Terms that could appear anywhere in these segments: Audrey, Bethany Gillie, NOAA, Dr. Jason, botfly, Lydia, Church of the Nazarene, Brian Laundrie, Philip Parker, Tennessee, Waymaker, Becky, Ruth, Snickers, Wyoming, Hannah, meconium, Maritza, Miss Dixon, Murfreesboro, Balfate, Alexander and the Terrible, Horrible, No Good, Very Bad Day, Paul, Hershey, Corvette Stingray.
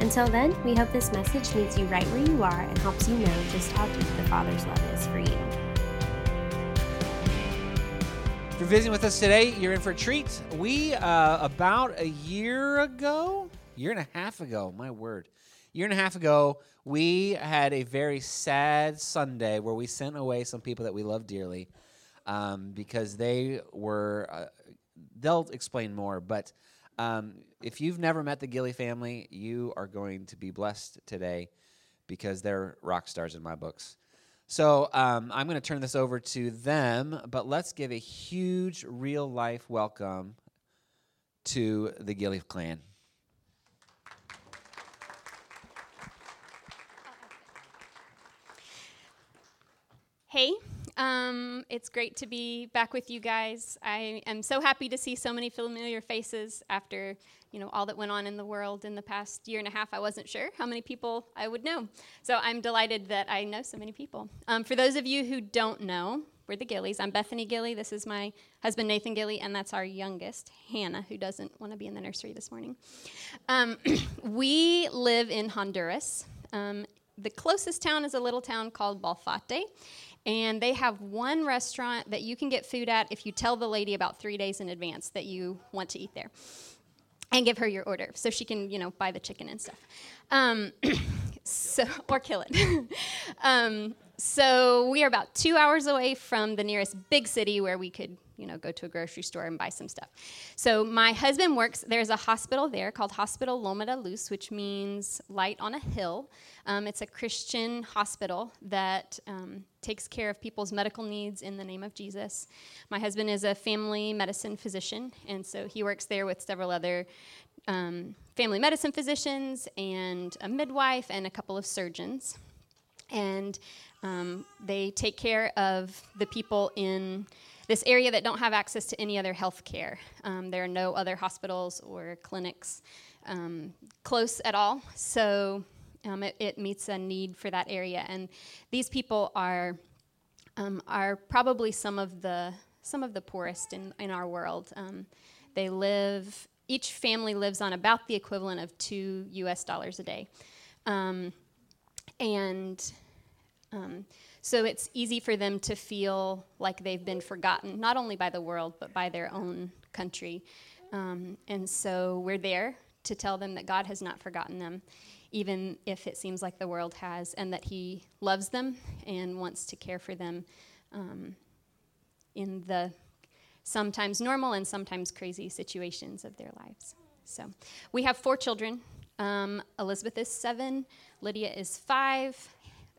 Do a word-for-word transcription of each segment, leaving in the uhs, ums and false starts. Until then, we hope this message meets you right where you are and helps you know just how deep the Father's love is for you. If you're visiting with us today, you're in for a treat. We, uh, about a year ago... Year and a half ago, my word. Year and a half ago, we had a very sad Sunday where we sent away some people that we love dearly um, because they were, uh, they'll explain more, but um, if you've never met the Gillie family, you are going to be blessed today because they're rock stars in my books. So um, I'm going to turn this over to them, but let's give a huge real-life welcome to the Gillie clan. Hey, um, it's great to be back with you guys. I am so happy to see so many familiar faces after, you know, all that went on in the world in the past year and a half. I wasn't sure how many people I would know. So I'm delighted that I know so many people. Um, for those of you who don't know, we're the Gillies. I'm Bethany Gillie. This is my husband, Nathan Gillie, and that's our youngest, Hannah, who doesn't want to be in the nursery this morning. Um, we live in Honduras. Um, the closest town is a little town called Balfate. And they have one restaurant that you can get food at if you tell the lady about three days in advance that you want to eat there and give her your order so she can, you know, buy the chicken and stuff. Um, so or kill it. um, so we are about two hours away from the nearest big city where we could, you know, go to a grocery store and buy some stuff. So my husband works, there's a hospital there called Hospital Loma de Luz, which means light on a hill. Um, it's a Christian hospital that um, takes care of people's medical needs in the name of Jesus. My husband is a family medicine physician, and so he works there with several other um, family medicine physicians and a midwife and a couple of surgeons. And um, they take care of the people in this area that don't have access to any other health care. Um, there are no other hospitals or clinics um, close at all, so um, it, it meets a need for that area. And these people are um, are probably some of the some of the poorest in, in our world. Um, they live each family lives on about the equivalent of two U S dollars a day, um, and. Um, So it's easy for them to feel like they've been forgotten, not only by the world, but by their own country. Um, and so we're there to tell them that God has not forgotten them, even if it seems like the world has, and that he loves them and wants to care for them um, in the sometimes normal and sometimes crazy situations of their lives. So we have four children. Um, Elizabeth is seven, Lydia is five,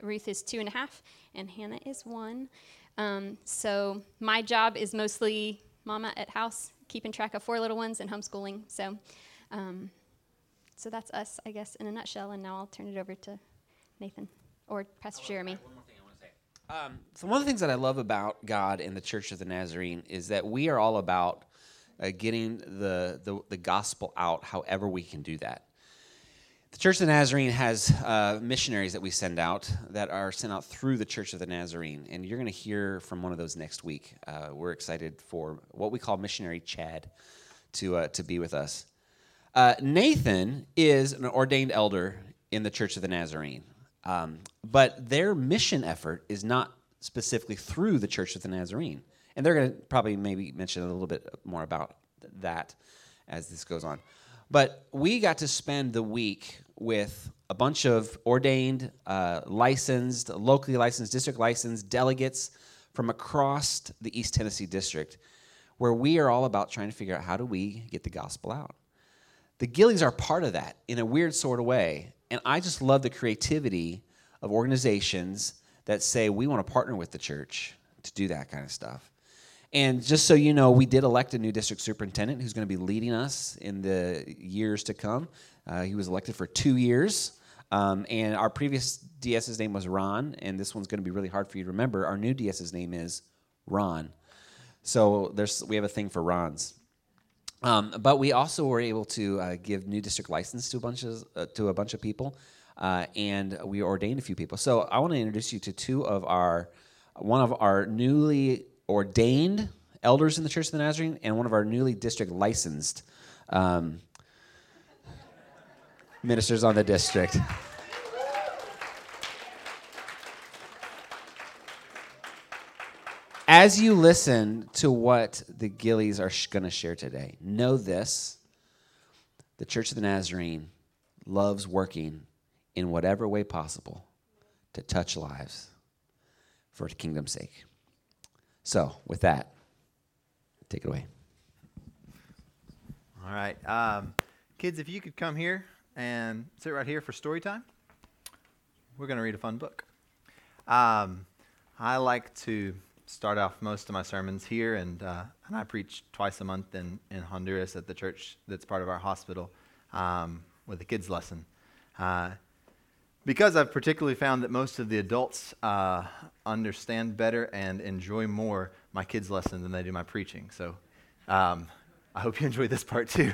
Ruth is two and a half, and Hannah is one. Um, so my job is mostly mama at house, keeping track of four little ones and homeschooling. So um, so that's us, I guess, in a nutshell. And now I'll turn it over to Nathan or Pastor oh, Jeremy. One more thing I want to say. Um, so one of the things that I love about God and the Church of the Nazarene is that we are all about uh, getting the, the the gospel out however we can do that. The Church of the Nazarene has uh, missionaries that we send out that are sent out through the Church of the Nazarene, and you're going to hear from one of those next week. Uh, we're excited for what we call missionary Chad to uh, to be with us. Uh, Nathan is an ordained elder in the Church of the Nazarene, um, but their mission effort is not specifically through the Church of the Nazarene, and they're going to probably maybe mention a little bit more about that as this goes on. But we got to spend the week with a bunch of ordained, uh, licensed, locally licensed, district licensed delegates from across the East Tennessee district, where we are all about trying to figure out how do we get the gospel out. The Gillies are part of that in a weird sort of way, and I just love the creativity of organizations that say we want to partner with the church to do that kind of stuff. And just so you know, we did elect a new district superintendent who's going to be leading us in the years to come. Uh, he was elected for two years Um, and our previous D S's name was Ron, and this one's going to be really hard for you to remember. Our new D S's name is Ron. So there's we have a thing for Rons. Um, but we also were able to uh, give new district license to a bunch of, uh, to a bunch of people, uh, and we ordained a few people. So I want to introduce you to two of our, one of our newly ordained elders in the Church of the Nazarene and one of our newly district licensed um, ministers on the district. As you listen to what the Gillies are sh- going to share today, know this: the Church of the Nazarene loves working in whatever way possible to touch lives for the kingdom's sake. So, with that, take it away. All right. Um, kids, if you could come here and sit right here for story time. We're going to read a fun book. Um, I like to start off most of my sermons here, and uh, and I preach twice a month in, in Honduras at the church that's part of our hospital um, with a kids lesson. Uh, because I've particularly found that most of the adults uh, understand better and enjoy more my kids lesson than they do my preaching. So um, I hope you enjoy this part too.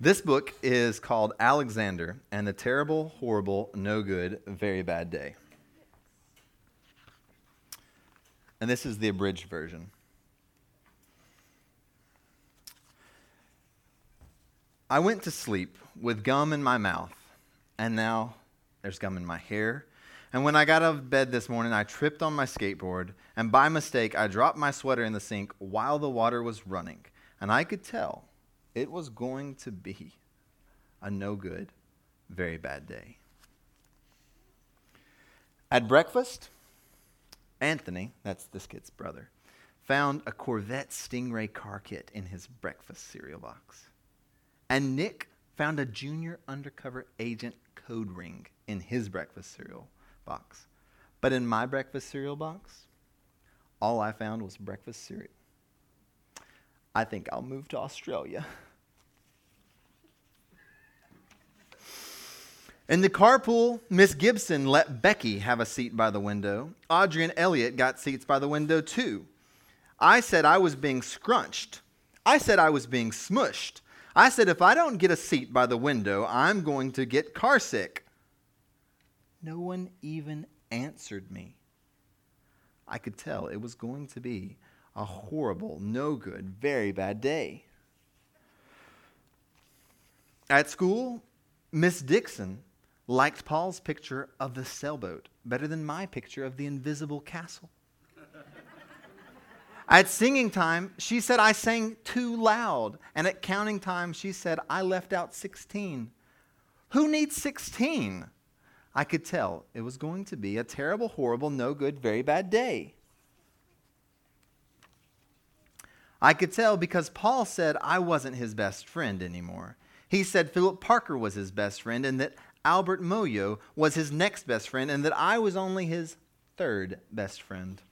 This book is called Alexander and the Terrible, Horrible, No Good, Very Bad Day. And this is the abridged version. I went to sleep with gum in my mouth, and now there's gum in my hair. And when I got out of bed this morning, I tripped on my skateboard, and by mistake, I dropped my sweater in the sink while the water was running. And I could tell it was going to be a no good, very bad day. At breakfast, Anthony, that's this kid's brother, found a Corvette Stingray car kit in his breakfast cereal box. And Nick found a junior undercover agent code ring in his breakfast cereal box. But in my breakfast cereal box, all I found was breakfast cereal. I think I'll move to Australia. In the carpool, Miss Gibson let Becky have a seat by the window. Audrey and Elliot got seats by the window, too. I said I was being scrunched. I said I was being smushed. I said if I don't get a seat by the window, I'm going to get carsick. No one even answered me. I could tell it was going to be a horrible, no good, very bad day. At school, Miss Dixon liked Paul's picture of the sailboat better than my picture of the invisible castle. At singing time, she said I sang too loud. And at counting time, she said I left out sixteen. Who needs sixteen? I could tell it was going to be a terrible, horrible, no good, very bad day. I could tell because Paul said I wasn't his best friend anymore. He said Philip Parker was his best friend and that Albert Moyo was his next best friend and that I was only his third best friend.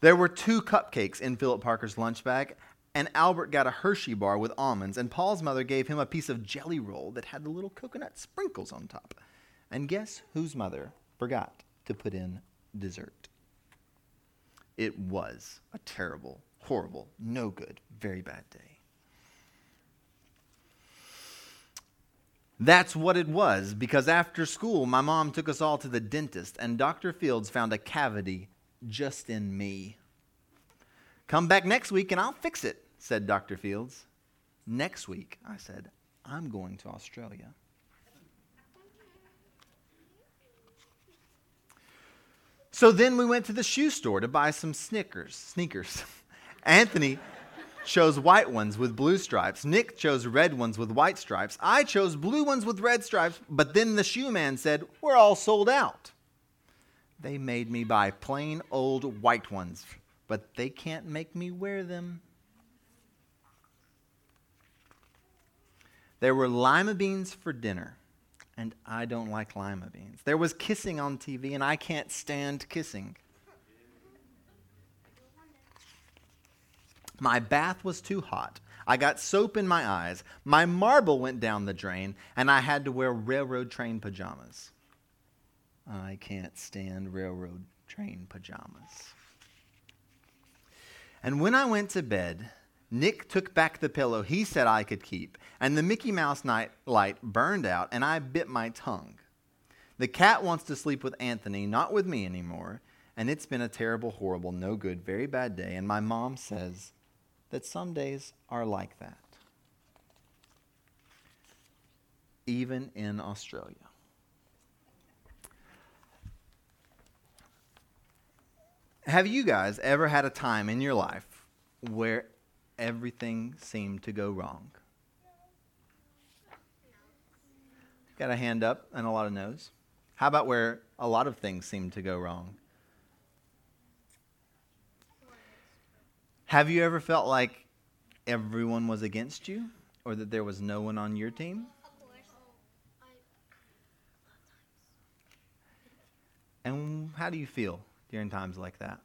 There were two cupcakes in Philip Parker's lunch bag, and Albert got a Hershey bar with almonds, and Paul's mother gave him a piece of jelly roll that had the little coconut sprinkles on top. And guess whose mother forgot to put in dessert? It was a terrible, horrible, no good, very bad day. That's what it was, because after school, my mom took us all to the dentist, and Doctor Fields found a cavity just in me. Come back next week, and I'll fix it, said Doctor Fields. Next week, I said, I'm going to Australia. So then we went to the shoe store to buy some Snickers. Sneakers. Anthony chose white ones with blue stripes. Nick chose red ones with white stripes. I chose blue ones with red stripes, but then the shoe man said, we're all sold out. They made me buy plain old white ones, but they can't make me wear them. There were lima beans for dinner, and I don't like lima beans. There was kissing on T V, and I can't stand kissing. My bath was too hot. I got soap in my eyes, my marble went down the drain, and I had to wear railroad train pajamas. I can't stand railroad train pajamas. And when I went to bed, Nick took back the pillow he said I could keep, and the Mickey Mouse night light burned out, and I bit my tongue. The cat wants to sleep with Anthony, not with me anymore, and it's been a terrible, horrible, no good, very bad day, and my mom says that some days are like that, even in Australia. Have you guys ever had a time in your life where everything seemed to go wrong? Got a hand up and a lot of no's. How about where a lot of things seemed to go wrong? Have you ever felt like everyone was against you or that there was no one on your team? And how do you feel during times like that?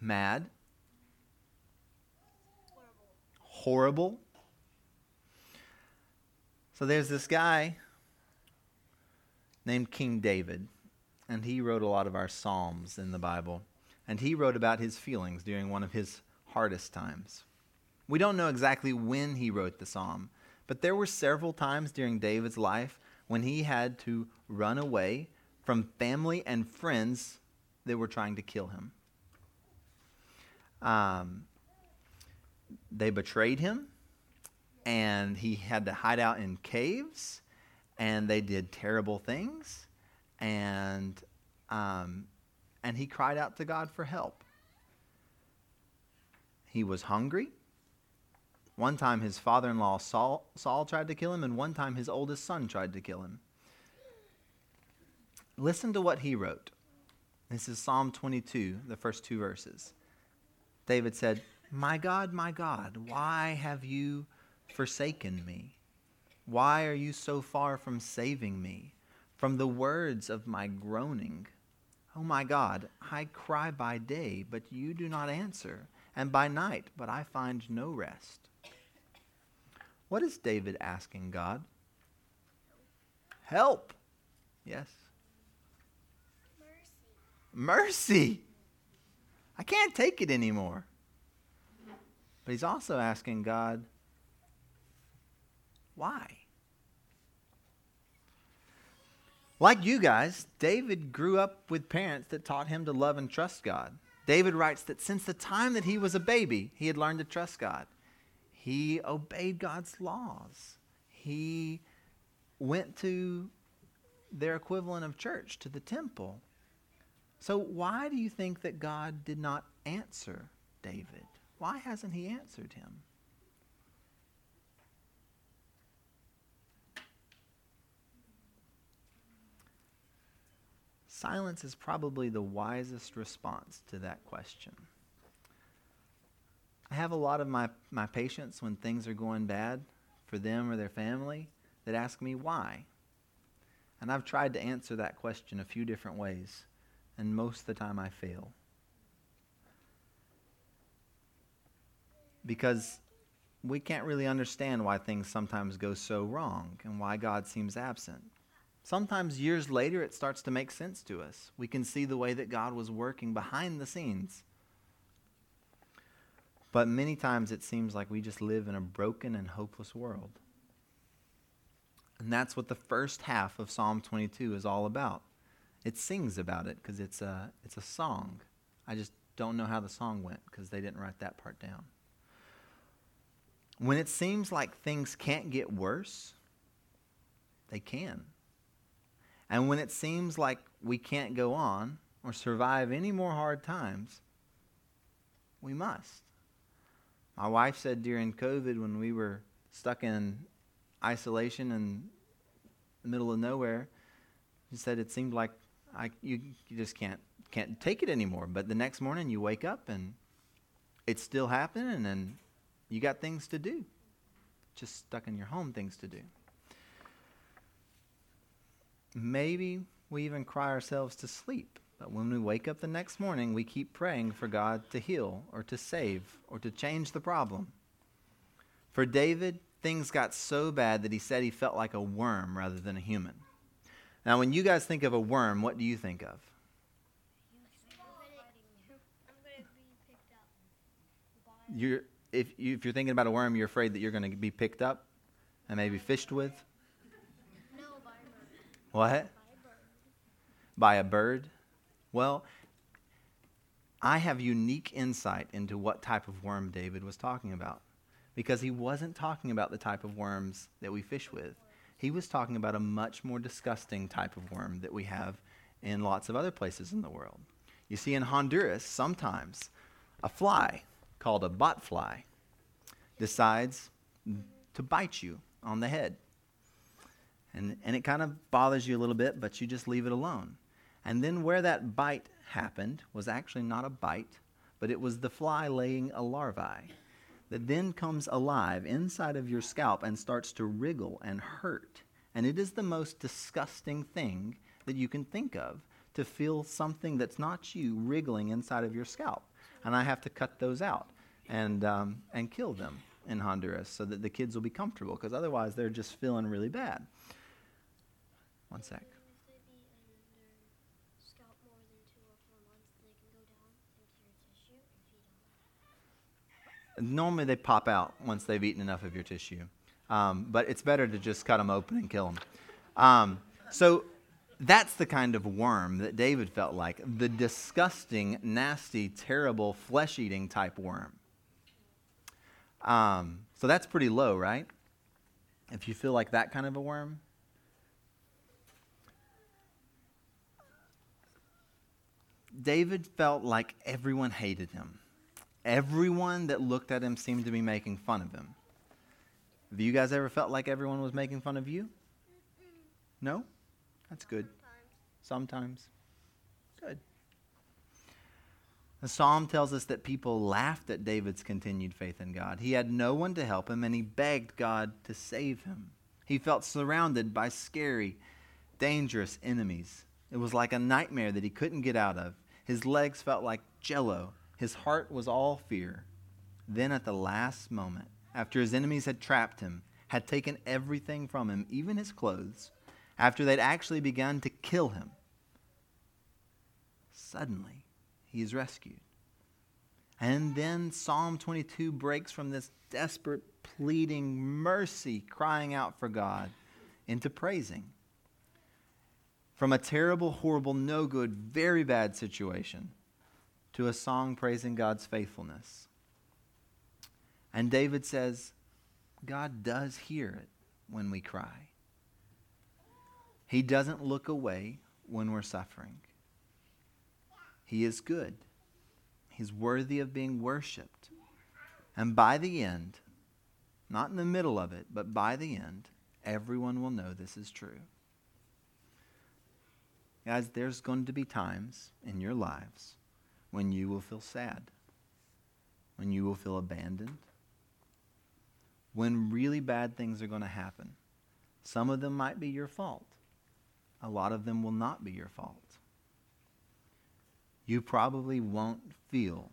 Mad? Horrible? Horrible? So there's this guy named King David, and he wrote a lot of our Psalms in the Bible, and he wrote about his feelings during one of his hardest times. We don't know exactly when he wrote the Psalm, but there were several times during David's life when he had to run away from family and friends that were trying to kill him. Um, they betrayed him, and he had to hide out in caves, and they did terrible things, and um, and he cried out to God for help. He was hungry. One time his father-in-law Saul, Saul tried to kill him, and one time his oldest son tried to kill him. Listen to what he wrote. This is Psalm twenty-two, the first two verses. David said, "My God, my God, why have you forsaken me? Why are you so far from saving me, from the words of my groaning? Oh my God, I cry by day, but you do not answer, and by night, but I find no rest." What is David asking God? Help. Yes. Mercy. Mercy. I can't take it anymore. But he's also asking God, why? Like you guys, David grew up with parents that taught him to love and trust God. David writes that since the time that he was a baby, he had learned to trust God. He obeyed God's laws. He went to their equivalent of church, to the temple. So why do you think that God did not answer David? Why hasn't he answered him? Silence is probably the wisest response to that question. I have a lot of my, my patients, when things are going bad for them or their family, that ask me why. And I've tried to answer that question a few different ways, and most of the time I fail. Because we can't really understand why things sometimes go so wrong and why God seems absent. Sometimes years later, it starts to make sense to us. We can see the way that God was working behind the scenes. But many times it seems like we just live in a broken and hopeless world. And that's what the first half of Psalm twenty-two is all about. It sings about it because it's a, it's a song. I just don't know how the song went because they didn't write that part down. When it seems like things can't get worse, they can. And when it seems like we can't go on or survive any more hard times, we must. My wife said during COVID, when we were stuck in isolation in the middle of nowhere, she said it seemed like I, you, you just can't can't take it anymore. But the next morning you wake up and it's still happening, and you got things to do. Just stuck in your home, things to do. Maybe we even cry ourselves to sleep when we wake up the next morning, we keep praying for God to heal or to save or to change the problem. For David, things got so bad that he said he felt like a worm rather than a human. Now, when you guys think of a worm, what do you think of? You're, if, you, if you're thinking about a worm, you're afraid that you're going to be picked up and maybe fished with? No, by a bird. What? By a bird. By a bird? Well, I have unique insight into what type of worm David was talking about, because he wasn't talking about the type of worms that we fish with. He was talking about a much more disgusting type of worm that we have in lots of other places in the world. You see, in Honduras, sometimes a fly called a botfly decides to bite you on the head. And, and it kind of bothers you a little bit, but you just leave it alone. And then where that bite happened was actually not a bite, but it was the fly laying a larvae that then comes alive inside of your scalp and starts to wriggle and hurt. And it is the most disgusting thing that you can think of, to feel something that's not you wriggling inside of your scalp. And I have to cut those out and um, and kill them in Honduras so that the kids will be comfortable, because otherwise they're just feeling really bad. One sec. Normally they pop out once they've eaten enough of your tissue. Um, but it's better to just cut them open and kill them. Um, so that's the kind of worm that David felt like, the disgusting, nasty, terrible, flesh-eating type worm. Um, so that's pretty low, right? If you feel like that kind of a worm. David felt like everyone hated him. Everyone that looked at him seemed to be making fun of him. Have you guys ever felt like everyone was making fun of you? No? That's good. Sometimes. Sometimes. Good. The psalm tells us that people laughed at David's continued faith in God. He had no one to help him, and he begged God to save him. He felt surrounded by scary, dangerous enemies. It was like a nightmare that he couldn't get out of. His legs felt like jello. His heart was all fear. Then at the last moment, after his enemies had trapped him, had taken everything from him, even his clothes, after they'd actually begun to kill him, suddenly he is rescued. And then Psalm twenty-two breaks from this desperate, pleading, mercy, crying out for God, into praising. From a terrible, horrible, no good, very bad situation, to a song praising God's faithfulness. And David says, God does hear it when we cry. He doesn't look away when we're suffering. He is good. He's worthy of being worshipped. And by the end, not in the middle of it, but by the end, everyone will know this is true. Guys, there's going to be times in your lives when you will feel sad, when you will feel abandoned, when really bad things are going to happen. Some of them might be your fault. A lot of them will not be your fault. You probably won't feel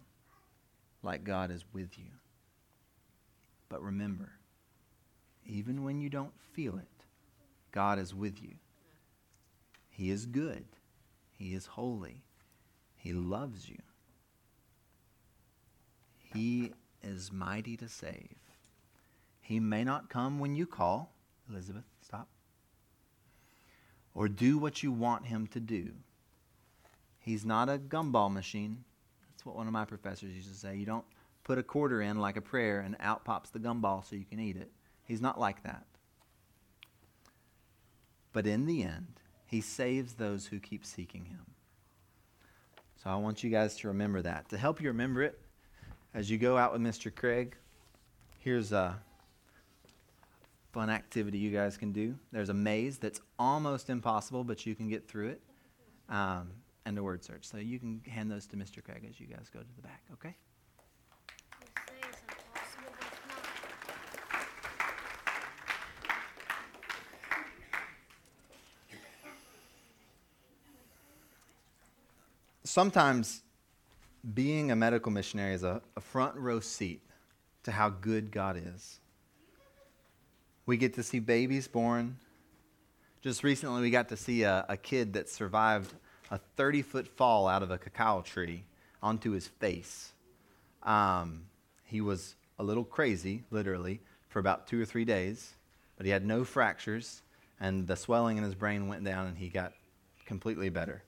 like God is with you. But remember, even when you don't feel it, God is with you. He is good. He is holy. He loves you. He is mighty to save. He may not come when you call. Elizabeth, stop. Or do what you want him to do. He's not a gumball machine. That's what one of my professors used to say. You don't put a quarter in like a prayer and out pops the gumball so you can eat it. He's not like that. But in the end, he saves those who keep seeking him. So I want you guys to remember that. To help you remember it, as you go out with Mister Craig, here's a fun activity you guys can do. There's a maze that's almost impossible, but you can get through it, um, and a word search. So you can hand those to Mister Craig as you guys go to the back, okay? sometimes being a medical missionary is a, a front row seat to how good God is. We get to see babies born. Just recently, we got to see a, a kid that survived a thirty-foot fall out of a cacao tree onto his face. Um, he was a little crazy, literally, for about two or three days, but he had no fractures, and the swelling in his brain went down, and he got completely better.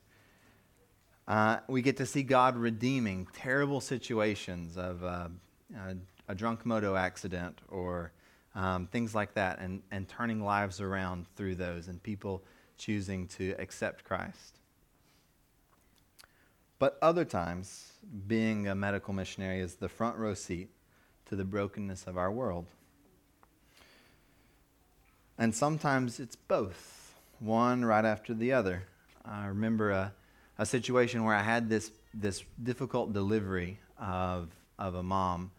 Uh, we get to see God redeeming terrible situations of uh, a, a drunk moto accident or um, things like that, and, and turning lives around through those, and people choosing to accept Christ. But other times, being a medical missionary is the front row seat to the brokenness of our world. And sometimes it's both, one right after the other. I remember a, a situation where I had this this difficult delivery of, of a mom.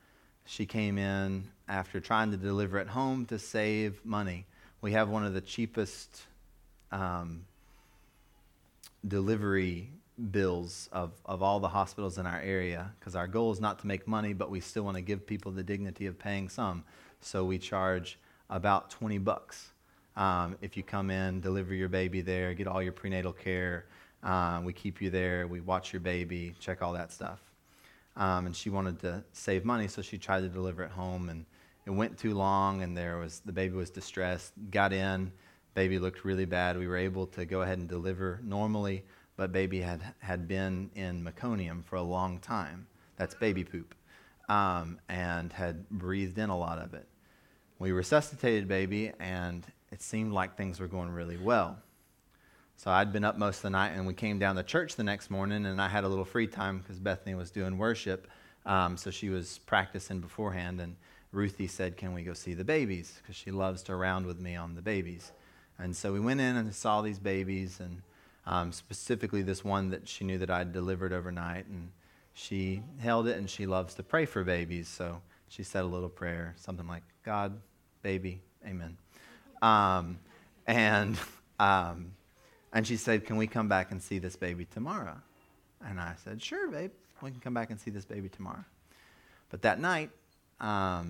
She came in after trying to deliver at home to save money. We have one of the cheapest um, delivery bills of, of all the hospitals in our area, because our goal is not to make money, but we still want to give people the dignity of paying some. So we charge about twenty bucks um, if you come in, deliver your baby there, get all your prenatal care. Uh, we keep you there. We watch your baby, check all that stuff. Um, and she wanted to save money, so she tried to deliver at home, and it went too long, and there was the baby was distressed, got in, baby looked really bad. We were able to go ahead and deliver normally, but baby had, had been in meconium for a long time. That's baby poop, um, and had breathed in a lot of it. We resuscitated baby, and it seemed like things were going really well. So I'd been up most of the night, and we came down to church the next morning, and I had a little free time because Bethany was doing worship, um, so she was practicing beforehand, and Ruthie said, "Can we go see the babies?" Because she loves to round with me on the babies. And so we went in and saw these babies, and Um, specifically this one that she knew that I'd delivered overnight, and she held it, and she loves to pray for babies, so she said a little prayer, something like, "God, baby, amen." Um, and um, and she said, "Can we come back and see this baby tomorrow?" And I said, "Sure, babe, we can come back and see this baby tomorrow." But that night, um,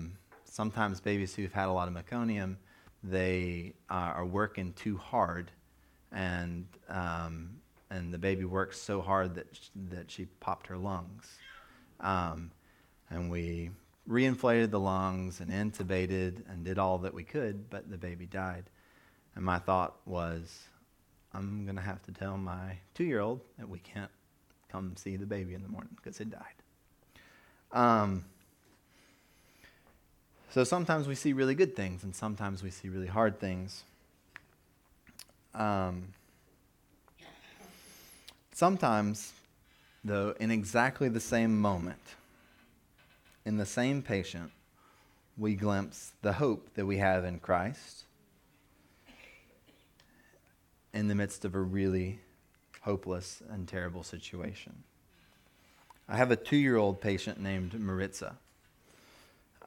sometimes babies who've had a lot of meconium, they uh, are working too hard, and um, and the baby worked so hard that sh- that she popped her lungs. Um, and we reinflated the lungs and intubated and did all that we could, but the baby died. And my thought was, I'm going to have to tell my two-year-old that we can't come see the baby in the morning because it died. Um, so sometimes we see really good things, and sometimes we see really hard things. Um, sometimes, though, in exactly the same moment, in the same patient, we glimpse the hope that we have in Christ in the midst of a really hopeless and terrible situation. I have a two-year-old patient named Maritza.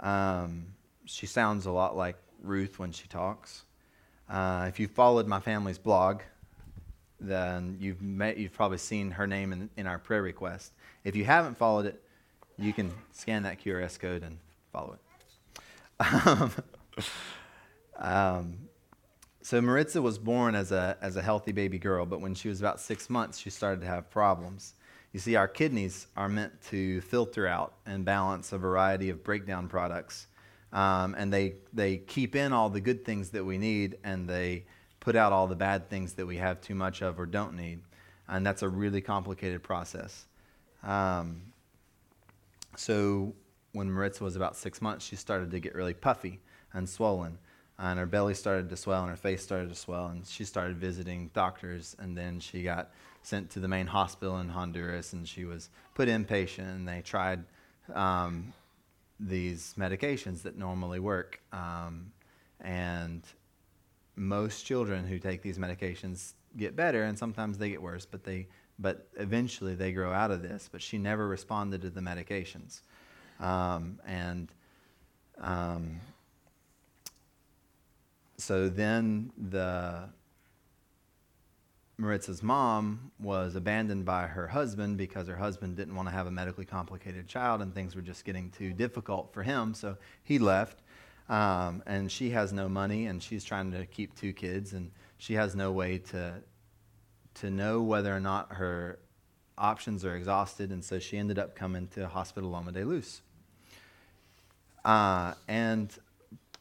Um, she sounds a lot like Ruth when she talks. Uh, if you've followed my family's blog, then you've met, you've probably seen her name in, in our prayer request. If you haven't followed it, you can scan that Q R S code and follow it. Um, um, so Maritza was born as a as a healthy baby girl, but when she was about six months, she started to have problems. You see, our kidneys are meant to filter out and balance a variety of breakdown products. Um, and they, they keep in all the good things that we need, and they put out all the bad things that we have too much of or don't need. And that's a really complicated process. Um, so when Maritza was about six months, she started to get really puffy and swollen. And her belly started to swell, and her face started to swell. And she started visiting doctors, and then she got sent to the main hospital in Honduras, and she was put inpatient, and they tried... Um, these medications that normally work, um, and most children who take these medications get better, and sometimes they get worse, but they but eventually they grow out of this. But she never responded to the medications, um, and um, so then the Maritza's mom was abandoned by her husband because her husband didn't want to have a medically complicated child, and things were just getting too difficult for him, so he left. Um, and she has no money, and she's trying to keep two kids, and she has no way to to know whether or not her options are exhausted, and so she ended up coming to Hospital Loma de Luz. Uh, and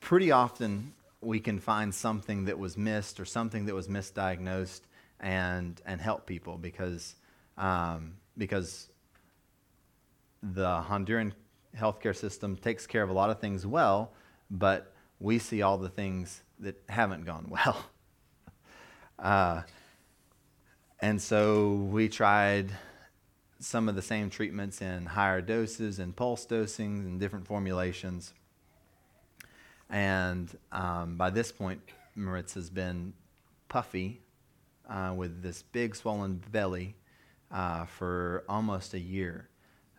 pretty often we can find something that was missed or something that was misdiagnosed and and help people, because um, because the Honduran healthcare system takes care of a lot of things well, but we see all the things that haven't gone well. uh, and so we tried some of the same treatments in higher doses and pulse dosing and different formulations. And um, by this point, Maritza's been puffy uh, with this big swollen belly uh, for almost a year.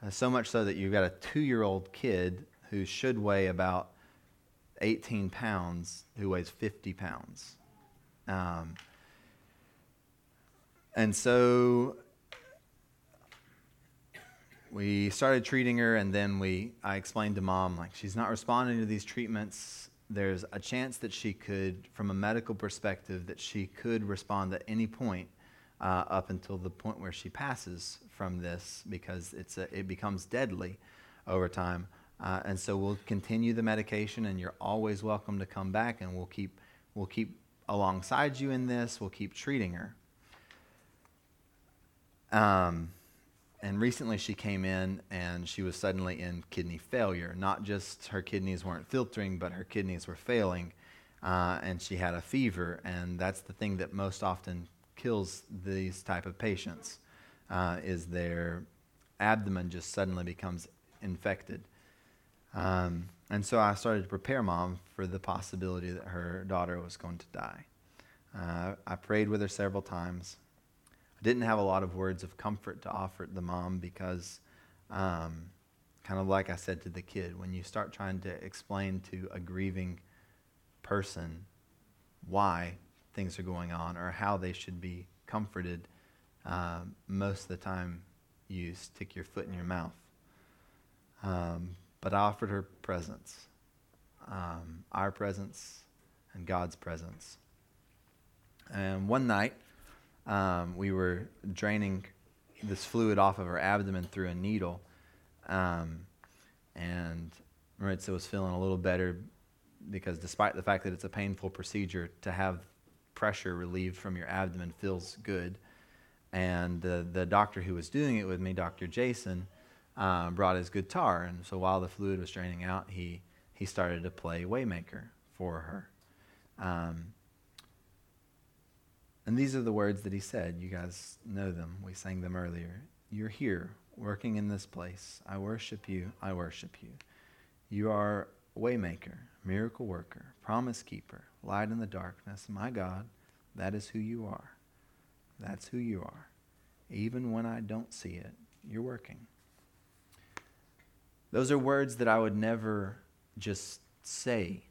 Uh, so much so that you've got a two-year-old kid who should weigh about eighteen pounds, who weighs fifty pounds. Um, and so we started treating her, and then we I explained to Mom, like, she's not responding to these treatments. There's a chance that she could, from a medical perspective, that she could respond at any point uh, up until the point where she passes from this, because it's a, it becomes deadly over time. Uh, and so we'll continue the medication, and you're always welcome to come back, and we'll keep we'll keep alongside you in this. We'll keep treating her. Um, and recently she came in, and she was suddenly in kidney failure. Not just her kidneys weren't filtering, but her kidneys were failing, uh, and she had a fever, and that's the thing that most often kills these type of patients, uh, is their abdomen just suddenly becomes infected. Um, and so I started to prepare Mom for the possibility that her daughter was going to die. Uh, I prayed with her several times. I didn't have a lot of words of comfort to offer the mom because, um, kind of like I said to the kid, when you start trying to explain to a grieving person why things are going on or how they should be comforted, uh, most of the time you stick your foot in your mouth. Um, But I offered her presence, um, our presence and God's presence. And one night, um, we were draining this fluid off of her abdomen through a needle. Um, and Maritza was feeling a little better because, despite the fact that it's a painful procedure, to have pressure relieved from your abdomen feels good. And uh, the doctor who was doing it with me, Doctor Jason, Uh, brought his guitar, and so while the fluid was draining out, he he started to play Waymaker for her. Um, and these are the words that he said. You guys know them. We sang them earlier. You're here, working in this place. I worship you. I worship you. You are Waymaker, miracle worker, promise keeper, light in the darkness. My God, that is who you are. That's who you are. Even when I don't see it, you're working. Those are words that I would never just say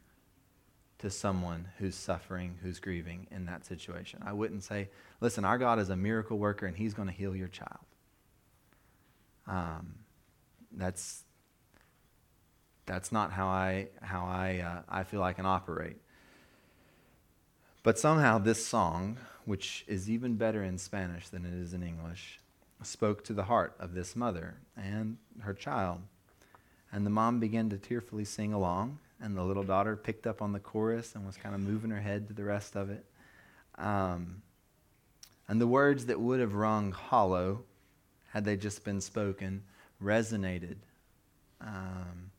to someone who's suffering, who's grieving in that situation. I wouldn't say, listen, our God is a miracle worker, and he's going to heal your child. Um, that's that's not how I how I uh, I feel I can operate. But somehow this song, which is even better in Spanish than it is in English, spoke to the heart of this mother and her child. And the mom began to tearfully sing along, and the little daughter picked up on the chorus and was kind of moving her head to the rest of it. Um, and the words that would have rung hollow, had they just been spoken, resonated. Um,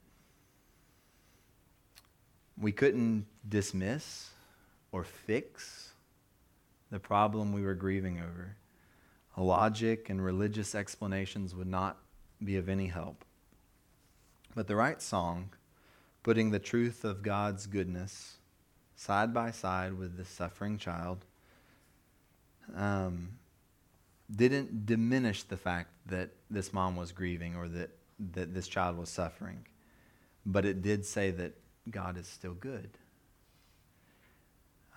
we couldn't dismiss or fix the problem we were grieving over. Logic and religious explanations would not be of any help. But the right song, putting the truth of God's goodness side by side with the suffering child, um, didn't diminish the fact that this mom was grieving or that, that this child was suffering. But it did say that God is still good.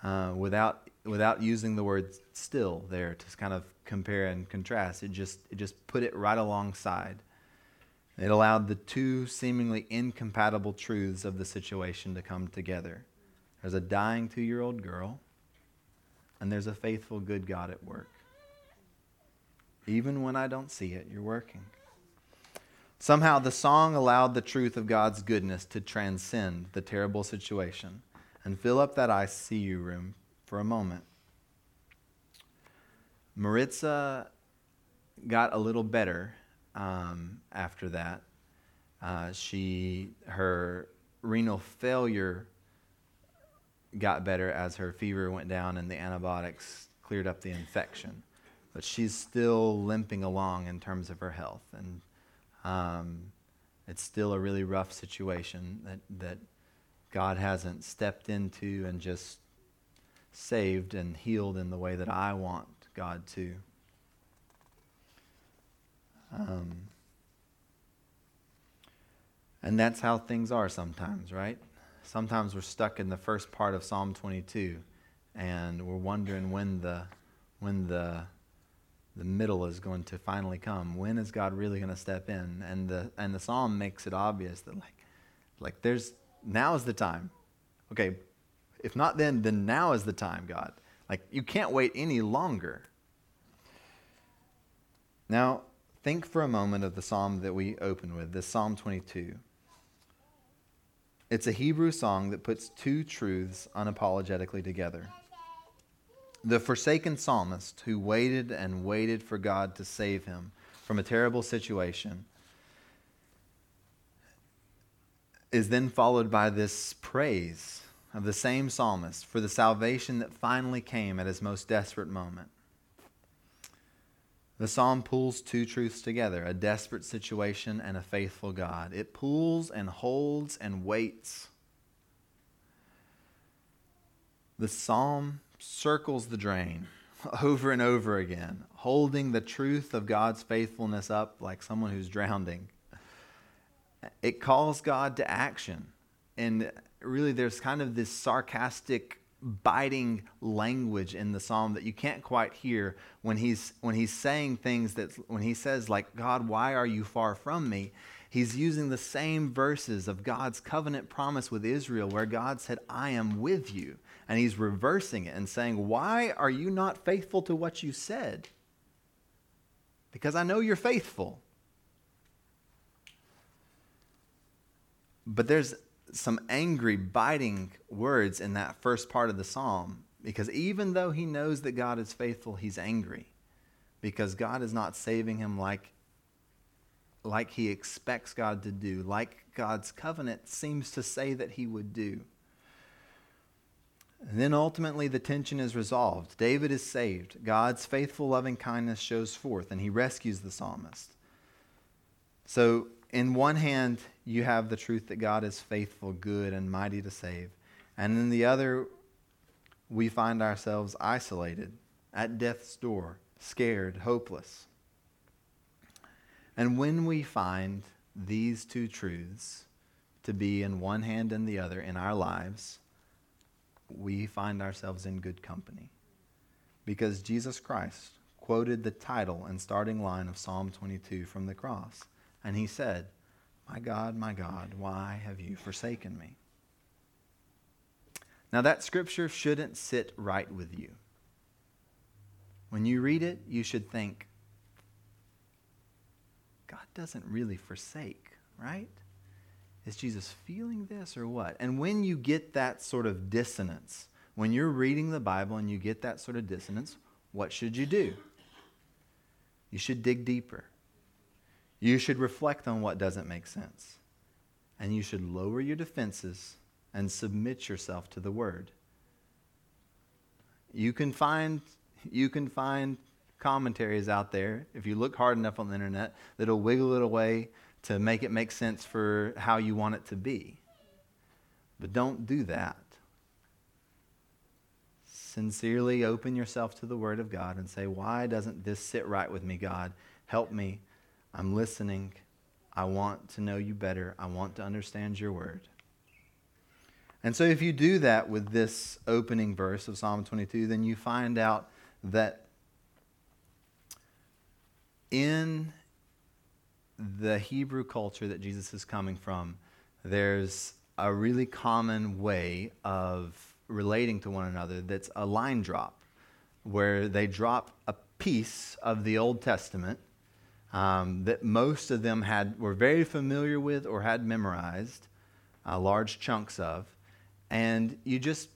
uh, without without using the word still there to kind of compare and contrast. It just it just put it right alongside. It allowed the two seemingly incompatible truths of the situation to come together. There's a dying two-year-old girl, and there's a faithful, good God at work. Even when I don't see it, you're working. Somehow the song allowed the truth of God's goodness to transcend the terrible situation and fill up that I see you room for a moment. Maritza got a little better um, after that. Uh, she, her renal failure got better as her fever went down and the antibiotics cleared up the infection. But she's still limping along in terms of her health, and Um, it's still a really rough situation that, that God hasn't stepped into and just saved and healed in the way that I want God to. Um, and that's how things are sometimes, right? Sometimes we're stuck in the first part of Psalm twenty-two, and we're wondering when the when the The middle is going to finally come. When is God really going to step in? And the and the psalm makes it obvious that like, like there's now is the time. Okay, if not then, then now is the time, God. Like you can't wait any longer. Now think for a moment of the psalm that we open with, this Psalm twenty-two. It's a Hebrew song that puts two truths unapologetically together. The forsaken psalmist who waited and waited for God to save him from a terrible situation is then followed by this praise of the same psalmist for the salvation that finally came at his most desperate moment. The psalm pulls two truths together, a desperate situation and a faithful God. It pulls and holds and waits. The psalm circles the drain over and over again, holding the truth of God's faithfulness up like someone who's drowning. It calls God to action. And really there's kind of this sarcastic, biting language in the psalm that you can't quite hear when he's when he's saying things that when he says like, God, why are you far from me? He's using the same verses of God's covenant promise with Israel where God said, I am with you. And he's reversing it and saying, why are you not faithful to what you said? Because I know you're faithful. But there's some angry, biting words in that first part of the psalm. Because even though he knows that God is faithful, he's angry. Because God is not saving him like, like he expects God to do. Like God's covenant seems to say that he would do. And then ultimately the tension is resolved. David is saved. God's faithful loving kindness shows forth, and he rescues the psalmist. So in one hand, you have the truth that God is faithful, good, and mighty to save. And in the other, we find ourselves isolated, at death's door, scared, hopeless. And when we find these two truths to be in one hand and the other in our lives, we find ourselves in good company, because Jesus Christ quoted the title and starting line of Psalm twenty-two from the cross, and he said, my God, my God, why have you forsaken me? Now that scripture shouldn't sit right with you. When you read it, you should think, God doesn't really forsake, right? Is Jesus feeling this or what? And when you get that sort of dissonance, when you're reading the Bible and you get that sort of dissonance, what should you do? You should dig deeper. You should reflect on what doesn't make sense. And you should lower your defenses and submit yourself to the Word. You can find, you can find commentaries out there, if you look hard enough on the internet, that'll wiggle it away to make it make sense for how you want it to be. But don't do that. Sincerely open yourself to the Word of God and say, why doesn't this sit right with me, God? Help me. I'm listening. I want to know you better. I want to understand your Word. And so if you do that with this opening verse of Psalm twenty-two, then you find out that in the Hebrew culture that Jesus is coming from, there's a really common way of relating to one another that's a line drop, where they drop a piece of the Old Testament um, that most of them had were very familiar with or had memorized, uh, large chunks of, and you just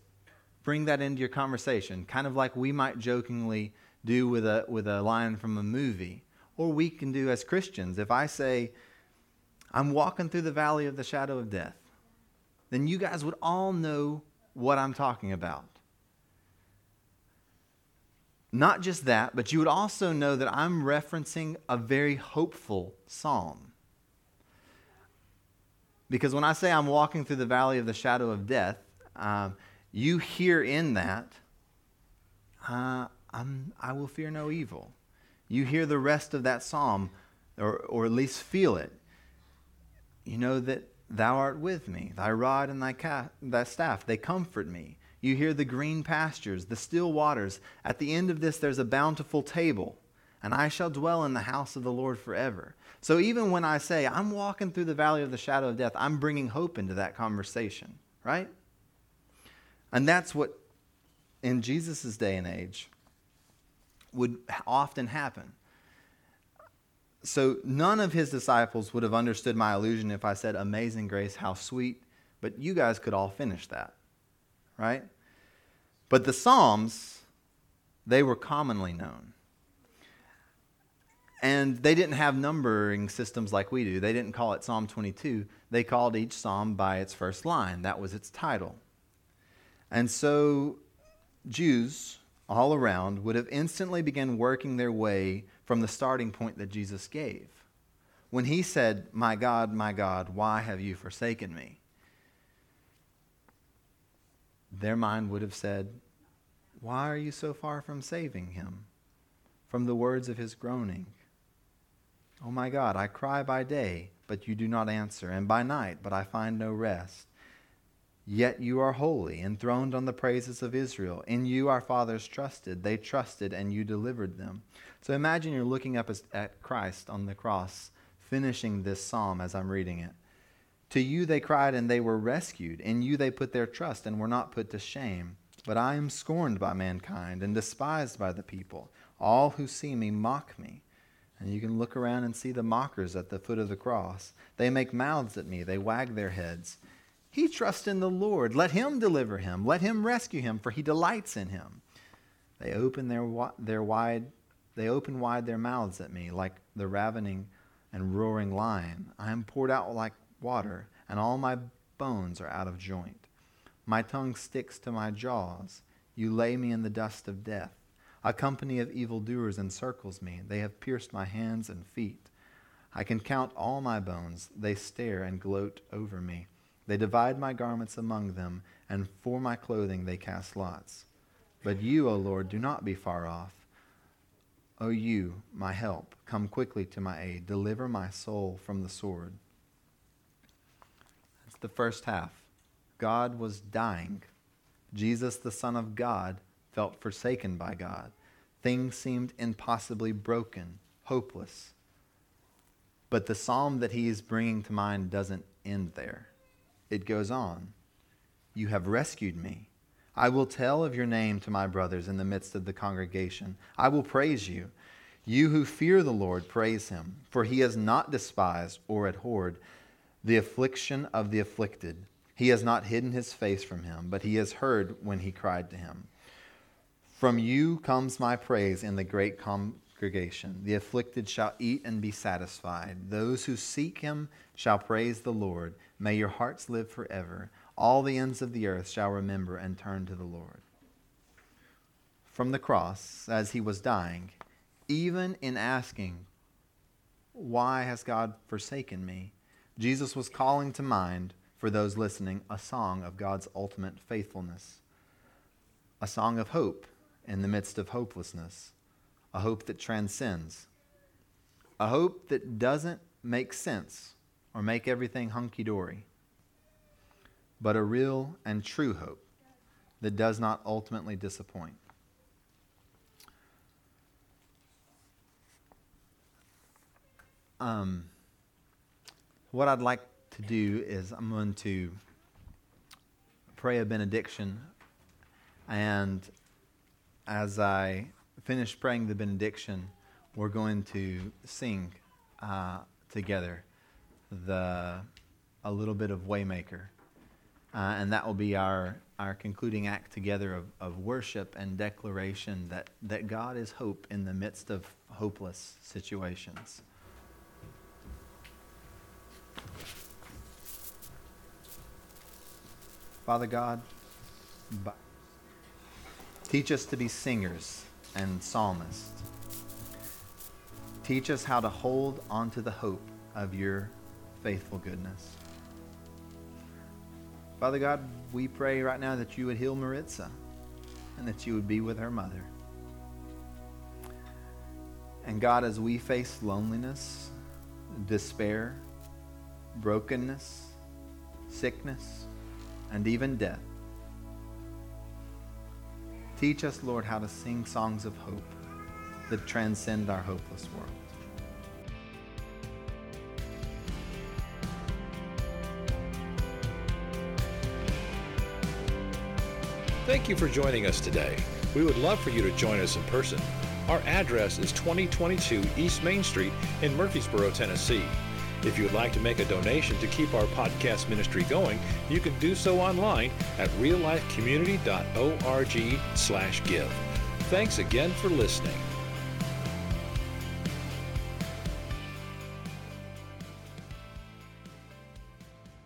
bring that into your conversation, kind of like we might jokingly do with a with a line from a movie, or we can do as Christians. If I say, I'm walking through the valley of the shadow of death, then you guys would all know what I'm talking about. Not just that, but you would also know that I'm referencing a very hopeful psalm. Because when I say I'm walking through the valley of the shadow of death, um, you hear in that, uh, I'm, I will fear no evil. You hear the rest of that psalm, or, or at least feel it. You know that thou art with me, thy rod and thy, ca- thy staff, they comfort me. You hear the green pastures, the still waters. At the end of this, there's a bountiful table, and I shall dwell in the house of the Lord forever. So even when I say, I'm walking through the valley of the shadow of death, I'm bringing hope into that conversation, right? And that's what, in Jesus' day and age, would often happen. So none of his disciples would have understood my allusion if I said, Amazing Grace, how sweet, but you guys could all finish that, right? But the Psalms, they were commonly known. And they didn't have numbering systems like we do. They didn't call it Psalm twenty-two. They called each psalm by its first line. That was its title. And so Jews all around would have instantly begun working their way from the starting point that Jesus gave. When he said, My God, my God, why have you forsaken me? Their mind would have said, Why are you so far from saving him? From the words of his groaning. Oh my God, I cry by day, but you do not answer, and by night, but I find no rest. Yet you are holy, enthroned on the praises of Israel. In you our fathers trusted. They trusted, and you delivered them. So imagine you're looking up at Christ on the cross, finishing this psalm as I'm reading it. To you they cried and they were rescued. In you they put their trust and were not put to shame. But I am scorned by mankind and despised by the people. All who see me mock me. And you can look around and see the mockers at the foot of the cross. They make mouths at me. They wag their heads. He trusts in the Lord. Let him deliver him. Let him rescue him, for he delights in him. They open their, their wide, they open wide their mouths at me like the ravening and roaring lion. I am poured out like water, and all my bones are out of joint. My tongue sticks to my jaws. You lay me in the dust of death. A company of evildoers encircles me. They have pierced my hands and feet. I can count all my bones. They stare and gloat over me. They divide my garments among them, and for my clothing they cast lots. But you, O Lord, do not be far off. O you, my help, come quickly to my aid. Deliver my soul from the sword. The first half. God was dying. Jesus, the Son of God, felt forsaken by God. Things seemed impossibly broken, hopeless. But the psalm that he is bringing to mind doesn't end there. It goes on. You have rescued me. I will tell of your name to my brothers in the midst of the congregation. I will praise you. You who fear the Lord, praise him, for he has not despised or abhorred the affliction of the afflicted. He has not hidden his face from him, but he has heard when he cried to him. From you comes my praise in the great congregation. The afflicted shall eat and be satisfied. Those who seek him shall praise the Lord. May your hearts live forever. All the ends of the earth shall remember and turn to the Lord. From the cross, as he was dying, even in asking, Why has God forsaken me? Jesus was calling to mind, for those listening, a song of God's ultimate faithfulness, a song of hope in the midst of hopelessness, a hope that transcends, a hope that doesn't make sense or make everything hunky-dory, but a real and true hope that does not ultimately disappoint. Um, what I'd like to do is I'm going to pray a benediction, and as I finish praying the benediction, we're going to sing uh, together the a little bit of Waymaker, uh, and that will be our, our concluding act together of, of worship and declaration that, that God is hope in the midst of hopeless situations. Father God, teach us to be singers and psalmists. Teach us how to hold onto the hope of your faithful goodness. Father God, we pray right now that you would heal Maritza and that you would be with her mother. And God, as we face loneliness, despair, brokenness, sickness, and even death, teach us, Lord, how to sing songs of hope that transcend our hopeless world. Thank you for joining us today. We would love for you to join us in person. Our address is twenty twenty-two East Main Street in Murfreesboro, Tennessee. If you would like to make a donation to keep our podcast ministry going, you can do so online at real life community dot org slash give. Thanks again for listening.